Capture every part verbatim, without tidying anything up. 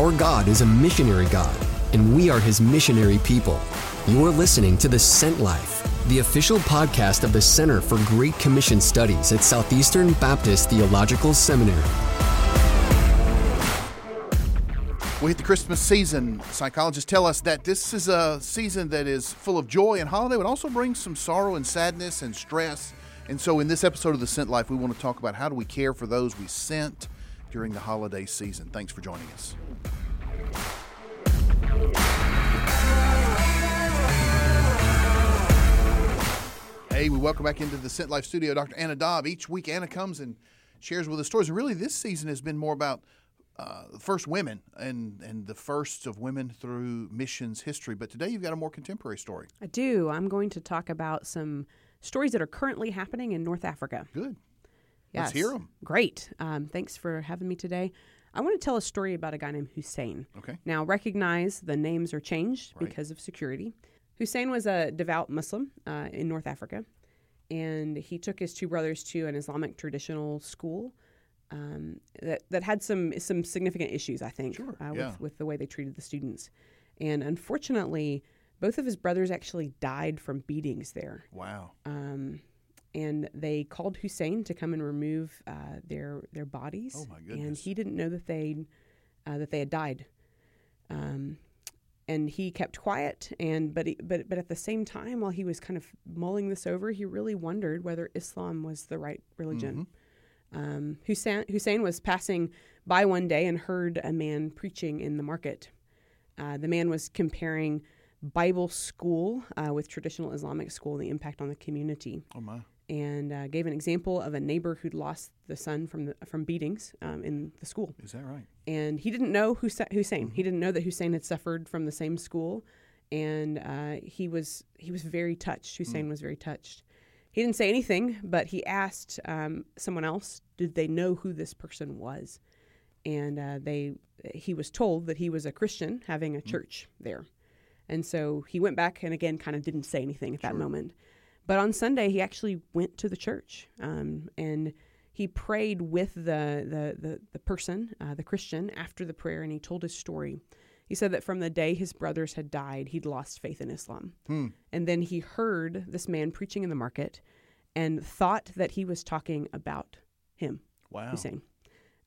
Our God is a missionary God, and we are His missionary people. You're listening to The Sent Life, the official podcast of the Center for Great Commission Studies at Southeastern Baptist Theological Seminary. We hit the Christmas season. Psychologists tell us that this is a season that is full of joy and holiday, but also brings some sorrow and sadness and stress. And so in this episode of The Sent Life, we want to talk about how do we care for those we sent during the holiday season. Thanks for joining us. Hey, we welcome back into The Sent Life studio, Doctor Anna Dobb. Each week, Anna comes and shares with us stories. And really, this season has been more about Uh, first women and, and the first of women through missions history. But today you've got a more contemporary story. I do. I'm going to talk about some stories that are currently happening in North Africa. Good. Yes. Let's hear them. Great. Um, thanks for having me today. I want to tell a story about a guy named Hussein. Okay. Now, recognize the names are changed right. because of security. Hussein was a devout Muslim uh, in North Africa, and he took his two brothers to an Islamic traditional school Um, that, that had some some significant issues, I think, sure, uh, with, yeah. with the way they treated the students. And unfortunately, both of his brothers actually died from beatings there. Wow. Um, and they called Hussein to come and remove uh, their their bodies. Oh, my goodness. And he didn't know that they, uh, that they had died. Um, and he kept quiet, and but, he, but, but at the same time, while he was kind of mulling this over, he really wondered whether Islam was the right religion. Mm-hmm. Um, Hussein, Hussein was passing by one day and heard a man preaching in the market. Uh, the man was comparing Bible school uh, with traditional Islamic school and the impact on the community. Oh my! And uh, gave an example of a neighbor who'd lost the son from the, from beatings um, in the school. Is that right? And he didn't know Hussein. Mm-hmm. He didn't know that Hussein had suffered from the same school, and uh, he was he was very touched. Hussein mm. was very touched. He didn't say anything, but he asked um, someone else, did they know who this person was? And uh, they, he was told that he was a Christian having a church there. And so he went back and, again, kind of didn't say anything at that sure. moment. But on Sunday, he actually went to the church, um, and he prayed with the, the, the, the person, uh, the Christian, after the prayer, and he told his story. He said that from the day his brothers had died, he'd lost faith in Islam. Hmm. And then he heard this man preaching in the market and thought that he was talking about him, wow. Hussein.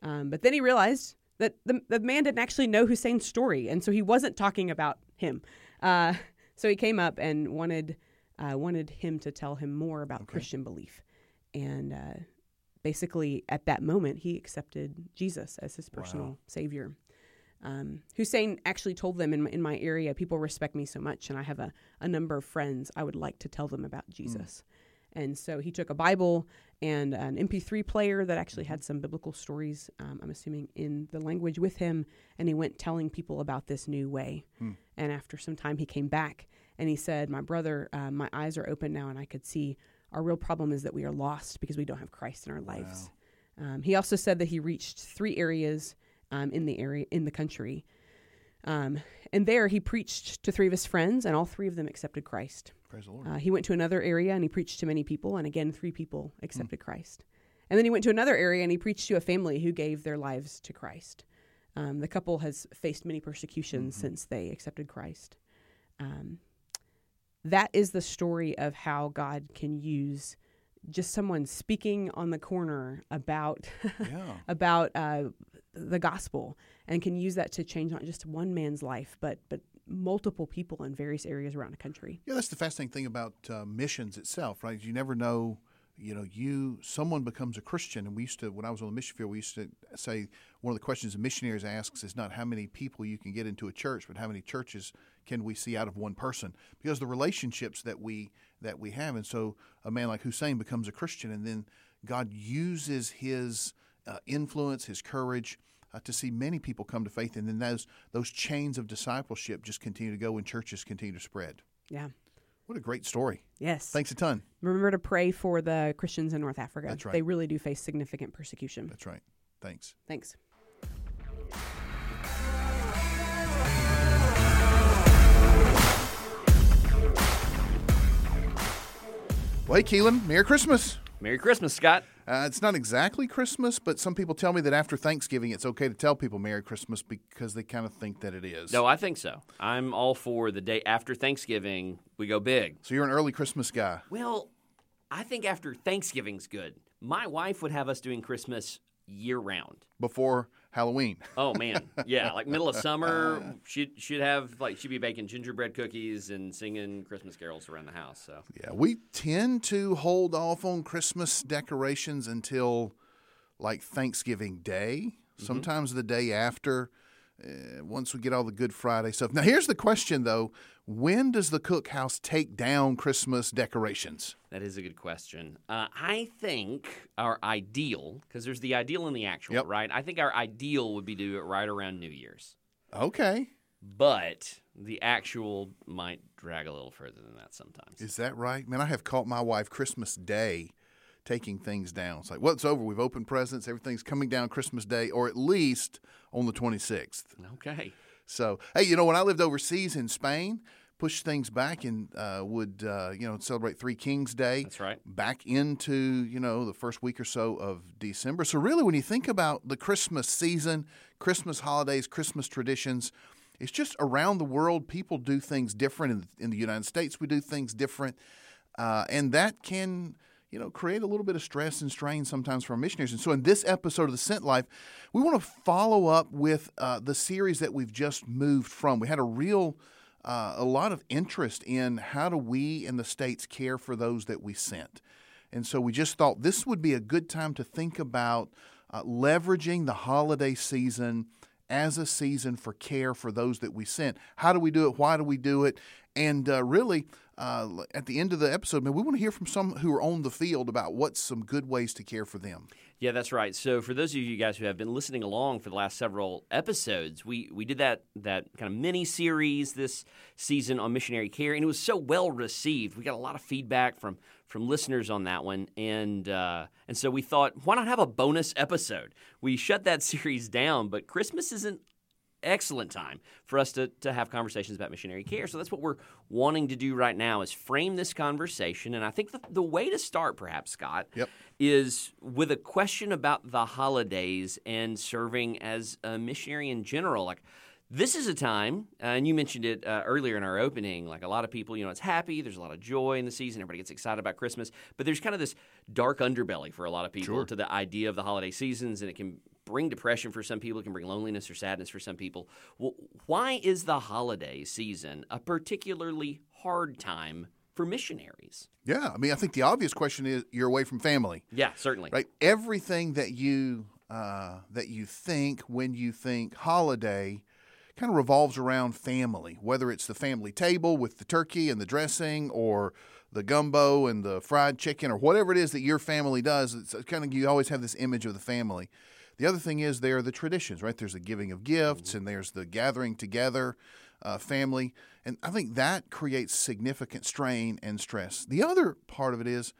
Um, but then he realized that the, the man didn't actually know Hussein's story, and so he wasn't talking about him. Uh, so he came up and wanted uh, wanted him to tell him more about okay. Christian belief. And uh, basically, at that moment, he accepted Jesus as his personal wow. savior. Um, Hussein actually told them in my, in my area, people respect me so much, and I have a, a number of friends. I would like to tell them about Jesus. Mm. And so he took a Bible and an M P three player that actually had some biblical stories, um, I'm assuming, in the language with him, and he went telling people about this new way. Mm. And after some time, he came back, and he said, my brother, uh, my eyes are open now, and I could see our real problem is that we are lost because we don't have Christ in our lives. Wow. Um, he also said that he reached three areas Um, in the area, in the country. Um, and there he preached to three of his friends, and all three of them accepted Christ. Praise the Lord. Uh, he went to another area, and he preached to many people, and again, three people accepted mm. Christ. And then he went to another area, and he preached to a family who gave their lives to Christ. Um, the couple has faced many persecutions mm-hmm. since they accepted Christ. Um, that is the story of how God can use just someone speaking on the corner about yeah. about uh, the gospel, and can use that to change not just one man's life, but but multiple people in various areas around the country. Yeah, that's the fascinating thing about uh, missions itself, right? You never know, you know, you someone becomes a Christian, and we used to, when I was on the mission field, we used to say one of the questions the missionaries asks is not how many people you can get into a church, but how many churches can we see out of one person? Because the relationships that we that we have, and so a man like Hussein becomes a Christian, and then God uses his uh, influence, his courage, uh, to see many people come to faith, and then those those chains of discipleship just continue to go, and churches continue to spread. Yeah. What a great story. Yes. Thanks a ton. Remember to pray for the Christians in North Africa. That's right. They really do face significant persecution. That's right. Thanks. Thanks. Well, hey, Keelan, Merry Christmas. Merry Christmas, Scott. Uh, it's not exactly Christmas, but some people tell me that after Thanksgiving it's okay to tell people Merry Christmas because they kind of think that it is. No, I think so. I'm all for the day after Thanksgiving, we go big. So you're an early Christmas guy. Well, I think after Thanksgiving's good. My wife would have us doing Christmas year-round. Before Halloween. Oh, man. Yeah, like middle of summer, she'd, she'd have, like, she'd be baking gingerbread cookies and singing Christmas carols around the house. So yeah, we tend to hold off on Christmas decorations until, like, Thanksgiving Day, mm-hmm. sometimes the day after, uh, once we get all the Good Friday stuff. Now, here's the question, though. When does the cookhouse take down Christmas decorations? That is a good question. Uh, I think our ideal, because there's the ideal and the actual, yep. right? I think our ideal would be to do it right around New Year's. Okay. But the actual might drag a little further than that sometimes. Is that right? Man, I have caught my wife Christmas Day taking things down. It's like, well, it's over. We've opened presents. Everything's coming down Christmas Day, or at least on the twenty-sixth. Okay. So, hey, you know, when I lived overseas in Spain, pushed things back and uh, would, uh, you know, celebrate Three Kings Day. That's right. Back into, you know, the first week or so of December. So really, when you think about the Christmas season, Christmas holidays, Christmas traditions, it's just around the world, people do things different. In the, in the United States, we do things different. Uh, and that can, you know, create a little bit of stress and strain sometimes for our missionaries. And so in this episode of The Sent Life, we want to follow up with uh, the series that we've just moved from. We had a real, uh, a lot of interest in how do we in the States care for those that we sent. And so we just thought this would be a good time to think about uh, leveraging the holiday season as a season for care for those that we sent. How do we do it? Why do we do it? And uh, really, uh, at the end of the episode, man, we want to hear from some who are on the field about what's some good ways to care for them. Yeah, that's right. So for those of you guys who have been listening along for the last several episodes, we, we did that that kind of mini-series this season on missionary care, and it was so well-received. We got a lot of feedback from from listeners on that one, and uh, and so we thought, why not have a bonus episode? We shut that series down, but Christmas isn't excellent time for us to, to have conversations about missionary care. So that's what we're wanting to do right now is frame this conversation. And I think the, the way to start, perhaps, Scott, yep. is with a question about the holidays and serving as a missionary in general. Like, this is a time, uh, and you mentioned it uh, earlier in our opening, like a lot of people, you know, it's happy, there's a lot of joy in the season, everybody gets excited about Christmas, but there's kind of this dark underbelly for a lot of people sure. to the idea of the holiday seasons, and it can bring depression for some people, it can bring loneliness or sadness for some people. Well, why is the holiday season a particularly hard time for missionaries? Yeah, I mean, I think the obvious question is you're away from family. Yeah, certainly. Right? Everything that you uh, that you think when you think holiday kind of revolves around family, whether it's the family table with the turkey and the dressing or the gumbo and the fried chicken or whatever it is that your family does. It's kind of, you always have this image of the family. The other thing is there are the traditions, right? There's the giving of gifts, mm-hmm. and there's the gathering together, uh, family. And I think that creates significant strain and stress. The other part of it is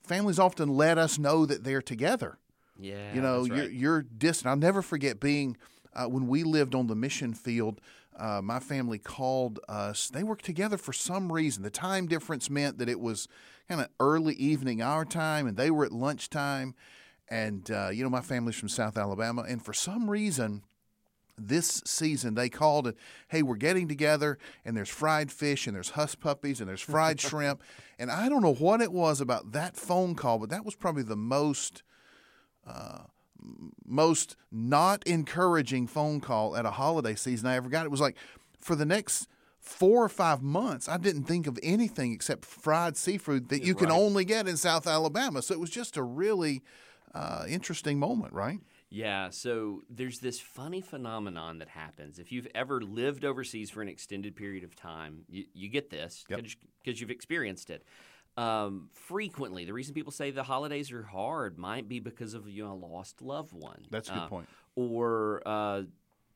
families often let us know that they're together. Yeah, you know, that's right. you're, you're distant. I'll never forget being, uh, when we lived on the mission field, uh, my family called us. They were together for some reason. The time difference meant that it was kind of early evening our time, and they were at lunchtime. And, uh, you know, my family's from South Alabama, and for some reason this season they called it, hey, we're getting together, and there's fried fish, and there's Huss puppies, and there's fried shrimp. And I don't know what it was about that phone call, but that was probably the most uh, most not encouraging phone call at a holiday season I ever got. It was like for the next four or five months, I didn't think of anything except fried seafood that you right. can only get in South Alabama. So it was just a really Uh, interesting moment, right? Yeah, so there's this funny phenomenon that happens. If you've ever lived overseas for an extended period of time, you, you get this because yep. you've experienced it. Um, frequently, the reason people say the holidays are hard might be because of, you know, a lost loved one. That's a good uh, point. Or uh,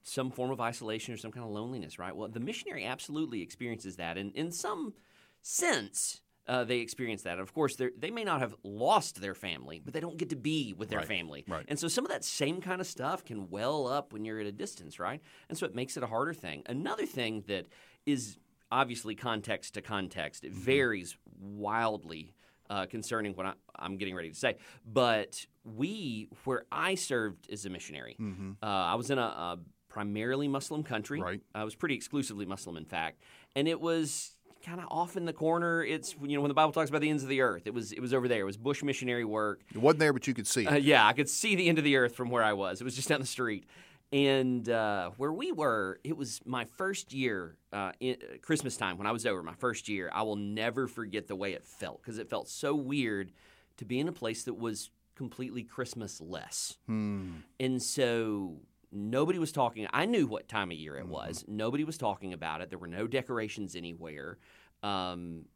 some form of isolation or some kind of loneliness, right? Well, the missionary absolutely experiences that, and in some sense Uh, they experience that. And of course, they may not have lost their family, but they don't get to be with their right, family. Right. And so some of that same kind of stuff can well up when you're at a distance, right? And so it makes it a harder thing. Another thing that is obviously context to context, it mm-hmm. varies wildly uh, concerning what I, I'm getting ready to say. But we, where I served as a missionary, mm-hmm. uh, I was in a, a primarily Muslim country. Right. I was pretty exclusively Muslim, in fact. And it was kind of off in the corner. It's, you know, when the Bible talks about the ends of the earth, it was it was over there. It was bush missionary work. It wasn't there, but you could see it. Uh, yeah, I could see the end of the earth from where I was. It was just down the street. And uh, where we were, it was my first year, uh, in, uh, Christmas time when I was over, my first year. I will never forget the way it felt, because it felt so weird to be in a place that was completely Christmas-less. Hmm. And so nobody was talking. I knew what time of year it was. Mm-hmm. Nobody was talking about it. There were no decorations anywhere. Um,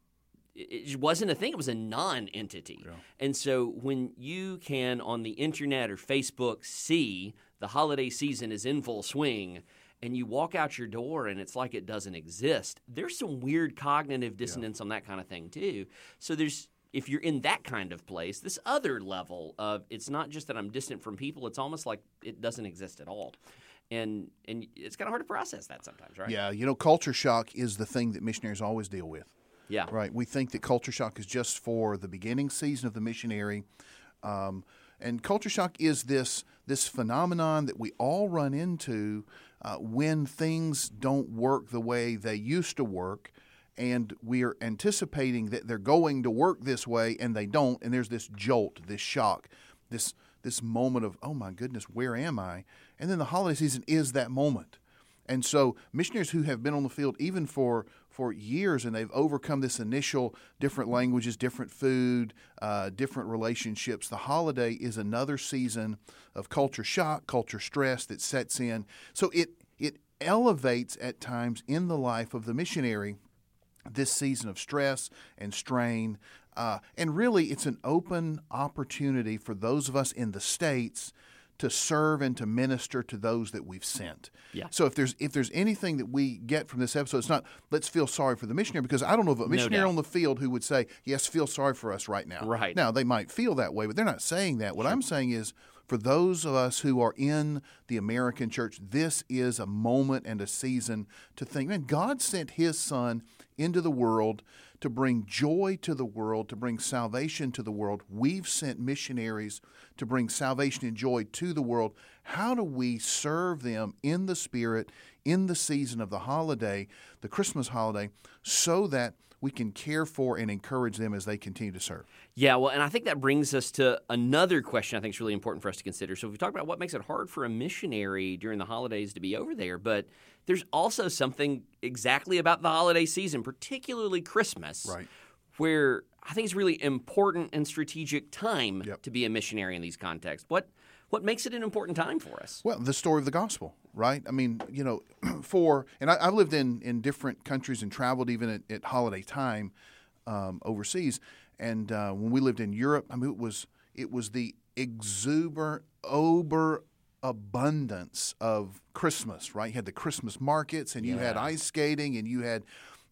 it, it wasn't a thing. It was a non-entity. Yeah. And so when you can, on the internet or Facebook, see the holiday season is in full swing, and you walk out your door and it's like it doesn't exist, there's some weird cognitive dissonance yeah. on that kind of thing too. So there's, if you're in that kind of place, this other level of, it's not just that I'm distant from people, it's almost like it doesn't exist at all. And and it's kind of hard to process that sometimes, right? Yeah, you know, culture shock is the thing that missionaries always deal with. Yeah. Right, we think that culture shock is just for the beginning season of the missionary. Um, and culture shock is this this phenomenon that we all run into uh, when things don't work the way they used to work. And we are anticipating that they're going to work this way, and they don't. And there's this jolt, this shock, this this moment of, oh my goodness, where am I? And then the holiday season is that moment. And so missionaries who have been on the field even for, for years, and they've overcome this initial different languages, different food, uh, different relationships, the holiday is another season of culture shock, culture stress that sets in. So it it elevates at times in the life of the missionary this season of stress and strain. Uh, and really, it's an open opportunity for those of us in the States to serve and to minister to those that we've sent. Yeah. So if there's if there's anything that we get from this episode, it's not, let's feel sorry for the missionary, because I don't know of a missionary no on the field who would say, yes, feel sorry for us right now. Right. Now, they might feel that way, but they're not saying that. What sure. I'm saying is, for those of us who are in the American church, this is a moment and a season to think, man, God sent His Son into the world to bring joy to the world, to bring salvation to the world. We've sent missionaries to bring salvation and joy to the world. How do we serve them in the Spirit, in the season of the holiday, the Christmas holiday, so that we can care for and encourage them as they continue to serve? Yeah, well, and I think that brings us to another question I think is really important for us to consider. So we talked about what makes it hard for a missionary during the holidays to be over there, but there's also something exactly about the holiday season, particularly Christmas, right, where I think it's really important and strategic time yep. to be a missionary in these contexts. What What makes it an important time for us? Well, the story of the gospel, right? I mean, you know, for, and I, I've lived in, in different countries and traveled even at, at holiday time um, overseas. And uh, when we lived in Europe, I mean, it was it was the exuberant, over abundance of Christmas, right? You had the Christmas markets, and you yeah. had ice skating, and you had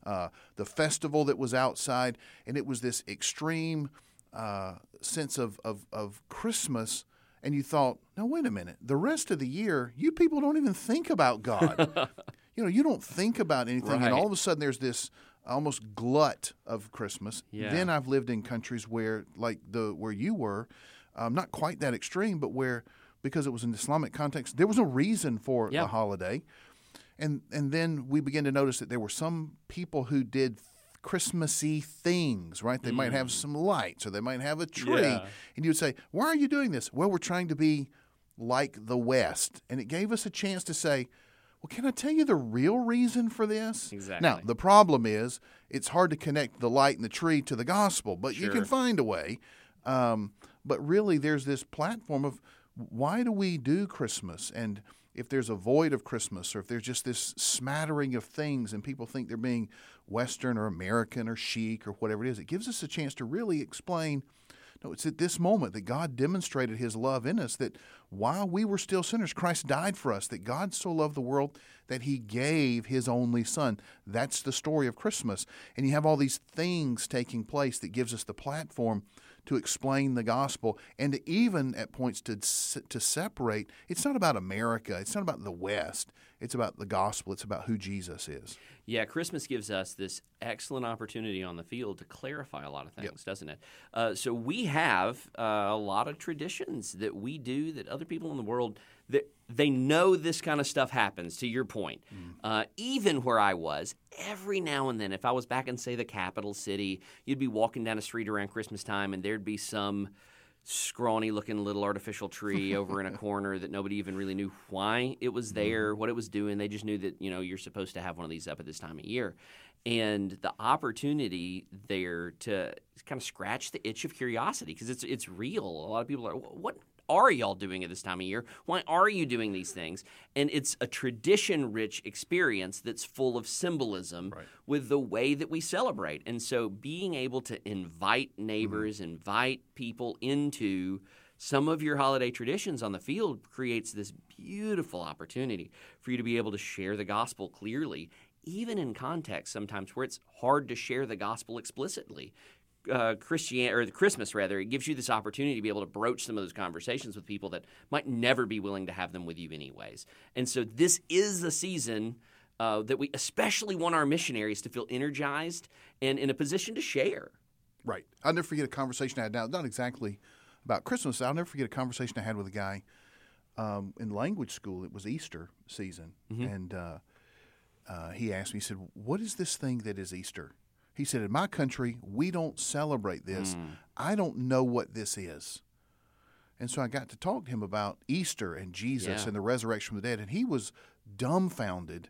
uh, the festival that was outside. And it was this extreme uh, sense of, of, of Christmas. And you thought, now wait a minute, the rest of the year, you people don't even think about God. You know, you don't think about anything. Right. And all of a sudden there's this almost glut of Christmas. Yeah. Then I've lived in countries where, like the where you were, um, not quite that extreme, but where, because it was an Islamic context, there was a reason for yep. the holiday. And, and then we began to notice that there were some people who did Christmassy things, right? They mm. might have some lights, or they might have a tree. Yeah. And you would say, why are you doing this? Well, we're trying to be like the West. And it gave us a chance to say, well, can I tell you the real reason for this? Exactly. Now, the problem is it's hard to connect the light and the tree to the gospel, but sure. you can find a way. Um, but really, there's this platform of, why do we do Christmas? And if there's a void of Christmas, or if there's just this smattering of things and people think they're being Western or American or chic or whatever it is, it gives us a chance to really explain, no, it's at this moment that God demonstrated His love in us, that while we were still sinners, Christ died for us, that God so loved the world that He gave His only Son. That's the story of Christmas. And you have all these things taking place that gives us the platform to explain the gospel and to even at points to to separate. It's not about America. It's not about the West. It's about the gospel. It's about who Jesus is. Yeah, Christmas gives us this excellent opportunity on the field to clarify a lot of things, yep. doesn't it? Uh, so we have uh, a lot of traditions that we do that other people in the world, that they know this kind of stuff happens, to your point. Mm. Uh, even where I was, every now and then, if I was back in, say, the capital city, you'd be walking down a street around Christmas time and there'd be some scrawny-looking little artificial tree over in a corner that nobody even really knew why it was there, what it was doing. They just knew that, you know, you're supposed to have one of these up at this time of year. And the opportunity there to kind of scratch the itch of curiosity, because it's it's real. A lot of people are, what are y'all doing at this time of year? Why are you doing these things? And it's a tradition-rich experience that's full of symbolism right. with the way that we celebrate. And so being able to invite neighbors, mm-hmm. invite people into some of your holiday traditions on the field creates this beautiful opportunity for you to be able to share the gospel clearly, even in contexts sometimes where it's hard to share the gospel explicitly. Uh, Christian or Christmas rather, it gives you this opportunity to be able to broach some of those conversations with people that might never be willing to have them with you anyways. And so this is the season uh, that we especially want our missionaries to feel energized and in a position to share. Right. I'll never forget a conversation I had now, not exactly about Christmas. I'll never forget a conversation I had with a guy um, in language school. It was Easter season. Mm-hmm. And uh, uh, he asked me, he said, "What is this thing that is Easter?" He said, "In my country, we don't celebrate this. Mm. I don't know what this is." And so I got to talk to him about Easter and Jesus yeah. and the resurrection from the dead. And he was dumbfounded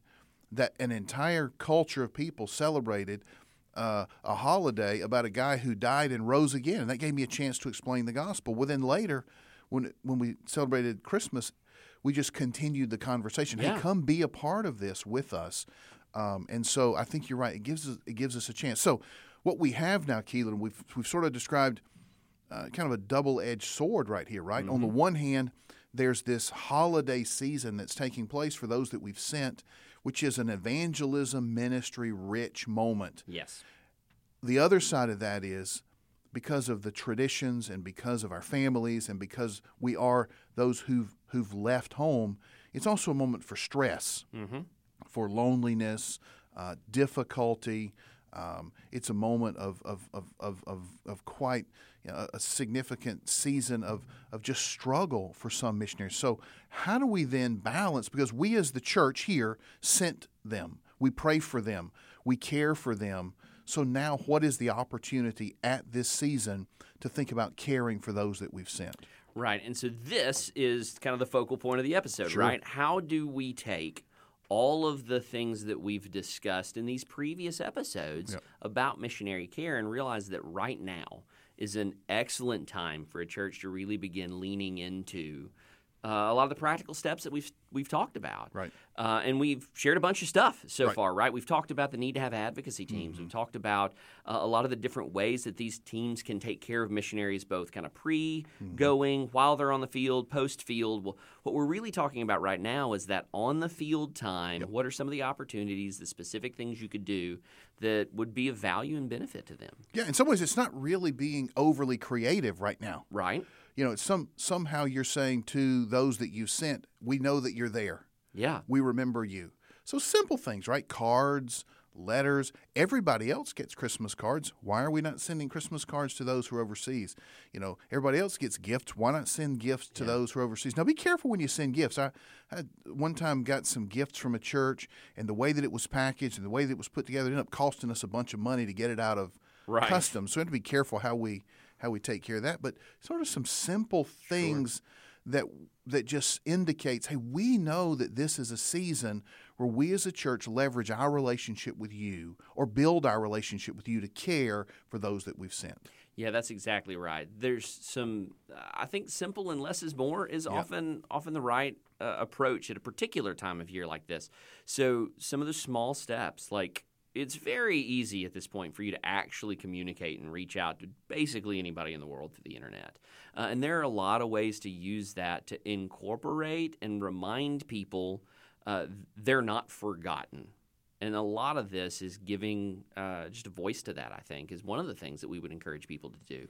that an entire culture of people celebrated uh, a holiday about a guy who died and rose again. And that gave me a chance to explain the gospel. Well, then later, when, when we celebrated Christmas, we just continued the conversation. Yeah. Hey, come be a part of this with us. Um, and so I think you're right. It gives us, it gives us a chance. So what we have now, Keelan, we've we've sort of described uh, kind of a double-edged sword right here, right? Mm-hmm. On the one hand, there's this holiday season that's taking place for those that we've sent, which is an evangelism ministry-rich moment. Yes. The other side of that is because of the traditions and because of our families and because we are those who've who've left home, it's also a moment for stress. Mm-hmm. For loneliness, uh, difficulty, um, it's a moment of of of of of, of quite you know, a significant season of of just struggle for some missionaries. So how do we then balance? Because we, as the church here, sent them. We pray for them. We care for them. So now, what is the opportunity at this season to think about caring for those that we've sent? Right, and so this is kind of the focal point of the episode, sure. right? How do we take all of the things that we've discussed in these previous episodes yep. about missionary care and realize that right now is an excellent time for a church to really begin leaning into uh, a lot of the practical steps that we've we've talked about. Right. Uh, and we've shared a bunch of stuff so right. far, right? We've talked about the need to have advocacy teams. Mm-hmm. We've talked about uh, a lot of the different ways that these teams can take care of missionaries, both kind of pre-going, mm-hmm. while they're on the field, post-field. Well, what we're really talking about right now is that on-the-field time, yep. what are some of the opportunities, the specific things you could do that would be of value and benefit to them? Yeah, in some ways, it's not really being overly creative right now. Right. You know, it's some somehow you're saying to those that you sent, we know that you're there. Yeah. We remember you. So simple things, right? Cards, letters. Everybody else gets Christmas cards. Why are we not sending Christmas cards to those who are overseas? You know, everybody else gets gifts. Why not send gifts to yeah. those who are overseas? Now, be careful when you send gifts. I, I one time got some gifts from a church, and the way that it was packaged and the way that it was put together ended up costing us a bunch of money to get it out of right. customs. So we have to be careful how we how we take care of that. But sort of some simple things sure. that that just indicates, hey, we know that this is a season where we as a church leverage our relationship with you or build our relationship with you to care for those that we've sent. Yeah, that's exactly right. There's some, I think simple and less is more is yeah. often often the right uh, approach at a particular time of year like this. So some of the small steps, like it's very easy at this point for you to actually communicate and reach out to basically anybody in the world through the internet. Uh, and there are a lot of ways to use that to incorporate and remind people uh, they're not forgotten. And a lot of this is giving uh, just a voice to that, I think, is one of the things that we would encourage people to do.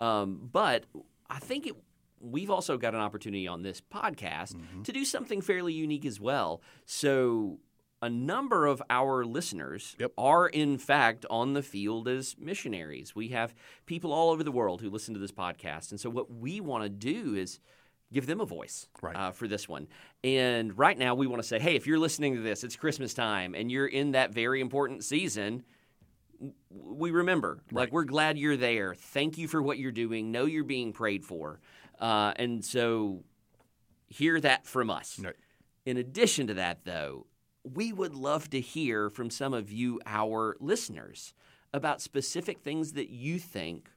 Um, but I think it, we've also got an opportunity on this podcast mm-hmm. to do something fairly unique as well. So a number of our listeners yep. are, in fact, on the field as missionaries. We have people all over the world who listen to this podcast. And so what we want to do is give them a voice right. uh, for this one. And right now we want to say, hey, if you're listening to this, it's Christmas time, and you're in that very important season, we remember. Right. Like, we're glad you're there. Thank you for what you're doing. Know you're being prayed for. Uh, and so hear that from us. Right. In addition to that, though, we would love to hear from some of you, our listeners, about specific things that you think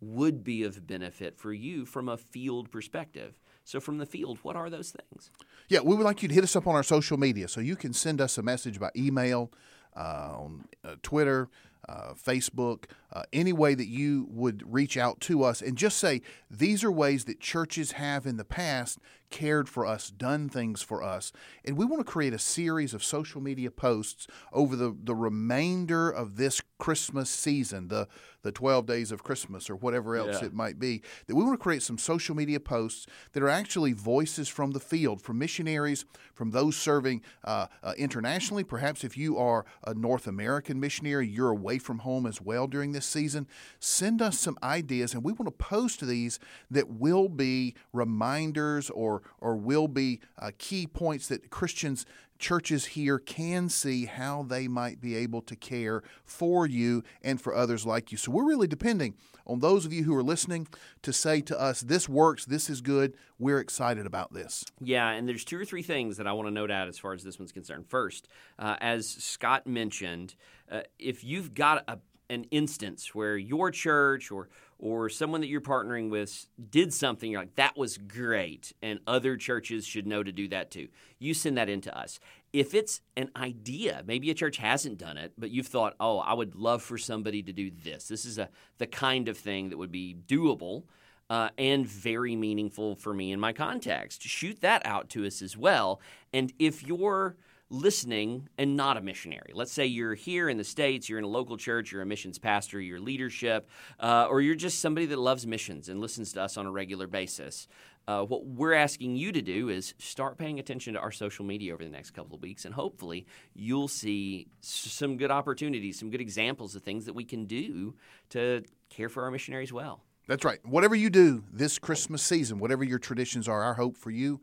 would be of benefit for you from a field perspective. So from the field, what are those things? Yeah, we would like you to hit us up on our social media. So you can send us a message by email, uh, on uh, Twitter, uh, Facebook, uh, any way that you would reach out to us, and just say, these are ways that churches have in the past cared for us, done things for us. And we want to create a series of social media posts over the, the remainder of this Christmas season, the, the twelve days of Christmas or whatever else yeah. it might be, that we want to create some social media posts that are actually voices from the field, from missionaries, from those serving uh, uh, internationally. Perhaps if you are a North American missionary, you're away from home as well during this season. Send us some ideas, and we want to post these that will be reminders or or will be uh, key points that Christians, churches here can see how they might be able to care for you and for others like you. So we're really depending on those of you who are listening to say to us, this works, this is good, we're excited about this. Yeah, and there's two or three things that I want to note out as far as this one's concerned. First, uh, as Scott mentioned, uh, if you've got a an instance where your church or or someone that you're partnering with did something, you're like, that was great, and other churches should know to do that too. You send that in to us. If it's an idea, maybe a church hasn't done it, but you've thought, oh, I would love for somebody to do this. This is a the kind of thing that would be doable uh, and very meaningful for me in my context. Shoot that out to us as well. And if you're listening and not a missionary. Let's say you're here in the States, you're in a local church, you're a missions pastor, you're leadership, uh, or you're just somebody that loves missions and listens to us on a regular basis. Uh, what we're asking you to do is start paying attention to our social media over the next couple of weeks, and hopefully you'll see some good opportunities, some good examples of things that we can do to care for our missionaries well. That's right. Whatever you do this Christmas season, whatever your traditions are, our hope for you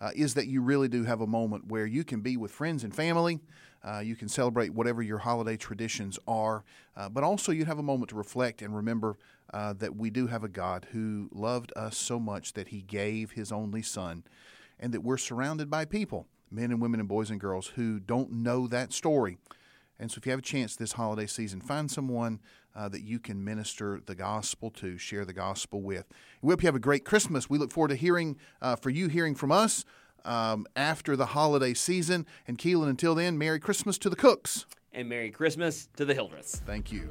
Uh, is that you really do have a moment where you can be with friends and family, uh, you can celebrate whatever your holiday traditions are, uh, but also you have a moment to reflect and remember uh, that we do have a God who loved us so much that He gave His only Son, and that we're surrounded by people, men and women and boys and girls, who don't know that story. And so if you have a chance this holiday season, find someone uh, that you can minister the gospel to, share the gospel with. We hope you have a great Christmas. We look forward to hearing uh, for you, hearing from us um, after the holiday season. And Keelan, until then, Merry Christmas to the Cooks. And Merry Christmas to the Hildreths. Thank you.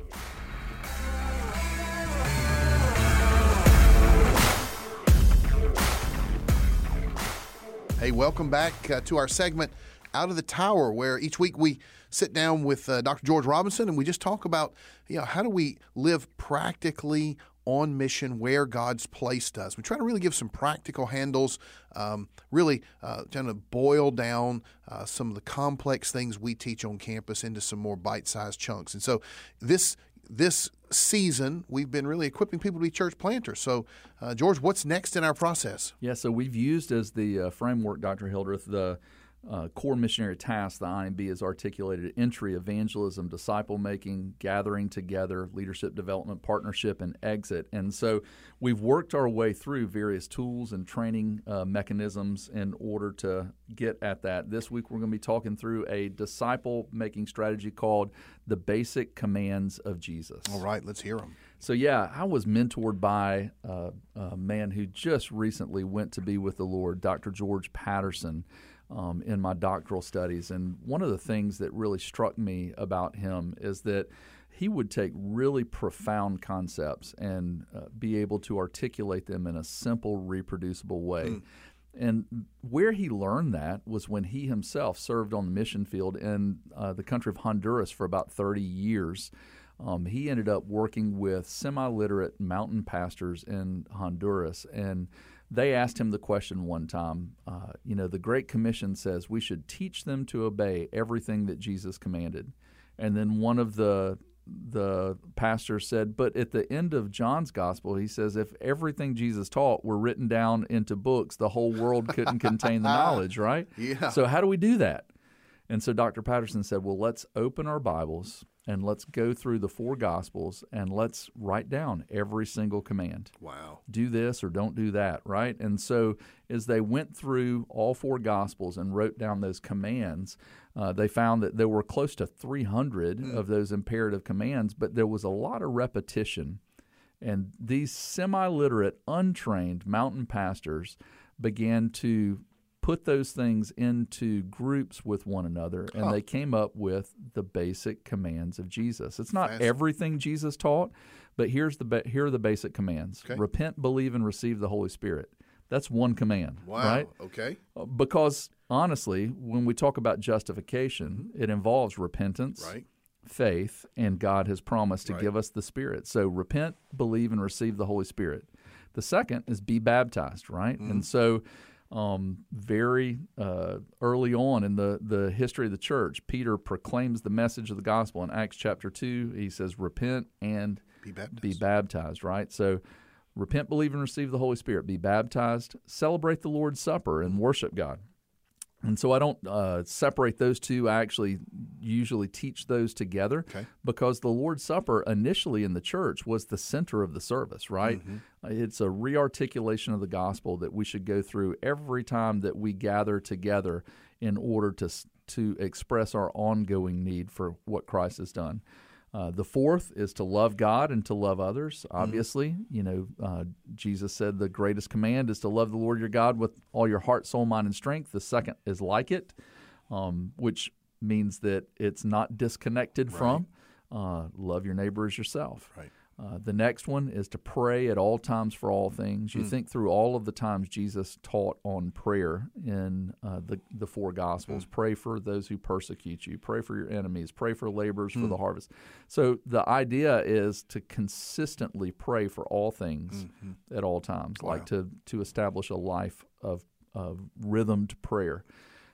Hey, welcome back uh, to our segment, Out of the Tower, where each week we sit down with uh, Doctor George Robinson, and we just talk about, you know, how do we live practically on mission where God's placed us. We try to really give some practical handles, um, really uh, trying to boil down uh, some of the complex things we teach on campus into some more bite-sized chunks. And so this this season, we've been really equipping people to be church planters. So, uh, George, what's next in our process? Yeah, so we've used as the uh, framework, Doctor Hildreth, the Uh, core missionary tasks the I M B has articulated: entry, evangelism, disciple making, gathering together, leadership development, partnership, and exit. And so we've worked our way through various tools and training uh, mechanisms in order to get at that. This week we're going to be talking through a disciple making strategy called The Basic Commands of Jesus. All right, let's hear them. So, yeah, I was mentored by uh, a man who just recently went to be with the Lord, Doctor George Patterson, um, in my doctoral studies. And one of the things that really struck me about him is that he would take really profound concepts and uh, be able to articulate them in a simple, reproducible way. Mm. And where he learned that was when he himself served on the mission field in uh, the country of Honduras for about thirty years. Um, he ended up working with semi-literate mountain pastors in Honduras, and they asked him the question one time, uh, you know, the Great Commission says we should teach them to obey everything that Jesus commanded. And then one of the the pastors said, but at the end of John's gospel, he says, if everything Jesus taught were written down into books, the whole world couldn't contain the knowledge, right? Yeah. So how do we do that? And so Doctor Patterson said, well, let's open our Bibles and let's go through the four Gospels and let's write down every single command. Wow. Do this or don't do that, right? And so as they went through all four Gospels and wrote down those commands, uh, they found that there were close to three hundred mm. of those imperative commands, but there was a lot of repetition. And these semi-literate, untrained mountain pastors began to put those things into groups with one another, and huh. they came up with the basic commands of Jesus. It's not Fancy. everything Jesus taught, but here's the ba- here are the basic commands. Okay. Repent, believe, and receive the Holy Spirit. That's one command, wow. right? Okay. Because, honestly, when we talk about justification, mm-hmm. it involves repentance, right. faith, and God has promised to right. give us the Spirit. So repent, believe, and receive the Holy Spirit. The second is be baptized, right? Mm. And so— Um, very uh, early on in the, the history of the church, Peter proclaims the message of the gospel in Acts chapter two. He says, repent and be baptized, be baptized right? So repent, believe, and receive the Holy Spirit. Be baptized, celebrate the Lord's Supper, and worship God. And so I don't uh, separate those two. I actually usually teach those together okay. because the Lord's Supper initially in the church was the center of the service, right? Mm-hmm. It's a rearticulation of the gospel that we should go through every time that we gather together in order to to express our ongoing need for what Christ has done. Uh, the fourth is to love God and to love others, obviously. Mm-hmm. You know, uh, Jesus said the greatest command is to love the Lord your God with all your heart, soul, mind, and strength. The second is like it, um, which means that it's not disconnected right. from uh, love your neighbor as yourself. Right. Uh, the next one is to pray at all times for all things. You mm-hmm. think through all of the times Jesus taught on prayer in uh, the, the four Gospels. Mm-hmm. Pray for those who persecute you. Pray for your enemies. Pray for laborers mm-hmm. for the harvest. So the idea is to consistently pray for all things mm-hmm. at all times, wow. like to, to establish a life of, of rhythmed prayer.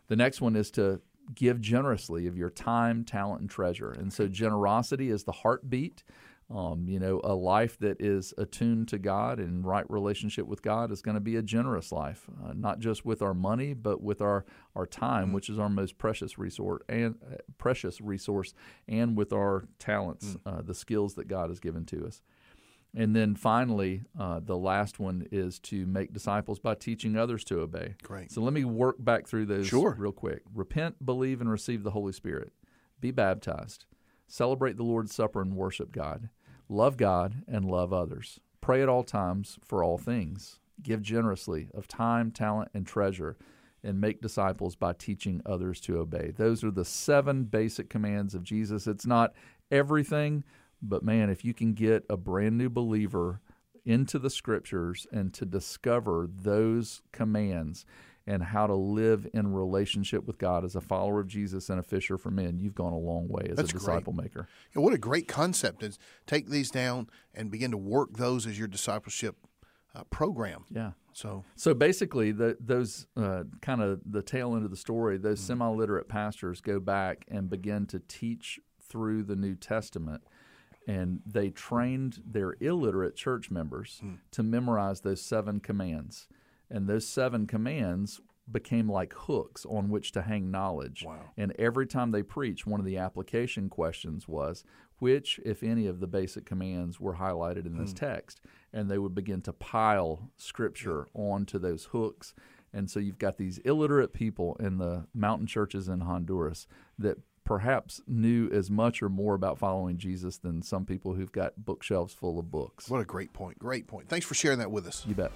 The next one is to give generously of your time, talent, and treasure. And so generosity is the heartbeat. Um, you know, a life that is attuned to God and right relationship with God is going to be a generous life, uh, not just with our money, but with our, our time, mm. which is our most precious resource, and uh, precious resource, and with our talents, mm. uh, the skills that God has given to us. And then finally, uh, the last one is to make disciples by teaching others to obey. Great. So let me work back through those sure. real quick. Repent, believe, and receive the Holy Spirit. Be baptized. Celebrate the Lord's Supper and worship God. Love God and love others. Pray at all times for all things. Give generously of time, talent, and treasure, and make disciples by teaching others to obey. Those are the seven basic commands of Jesus. It's not everything, but man, if you can get a brand new believer into the Scriptures and to discover those commands and how to live in relationship with God as a follower of Jesus and a fisher for men, you've gone a long way as That's a disciple great. maker. Yeah, what a great concept is take these down and begin to work those as your discipleship uh, program. Yeah. So so basically, the, those uh, kind of the tail end of the story, those mm-hmm. semi-literate pastors go back and begin to teach through the New Testament. And they trained their illiterate church members mm. to memorize those seven commands. And those seven commands became like hooks on which to hang knowledge. Wow. And every time they preached, one of the application questions was, which, if any, of the basic commands were highlighted in this mm. text? And they would begin to pile Scripture yeah. onto those hooks. And so you've got these illiterate people in the mountain churches in Honduras that perhaps knew as much or more about following Jesus than some people who've got bookshelves full of books. What a great point. Great point. Thanks for sharing that with us. You bet.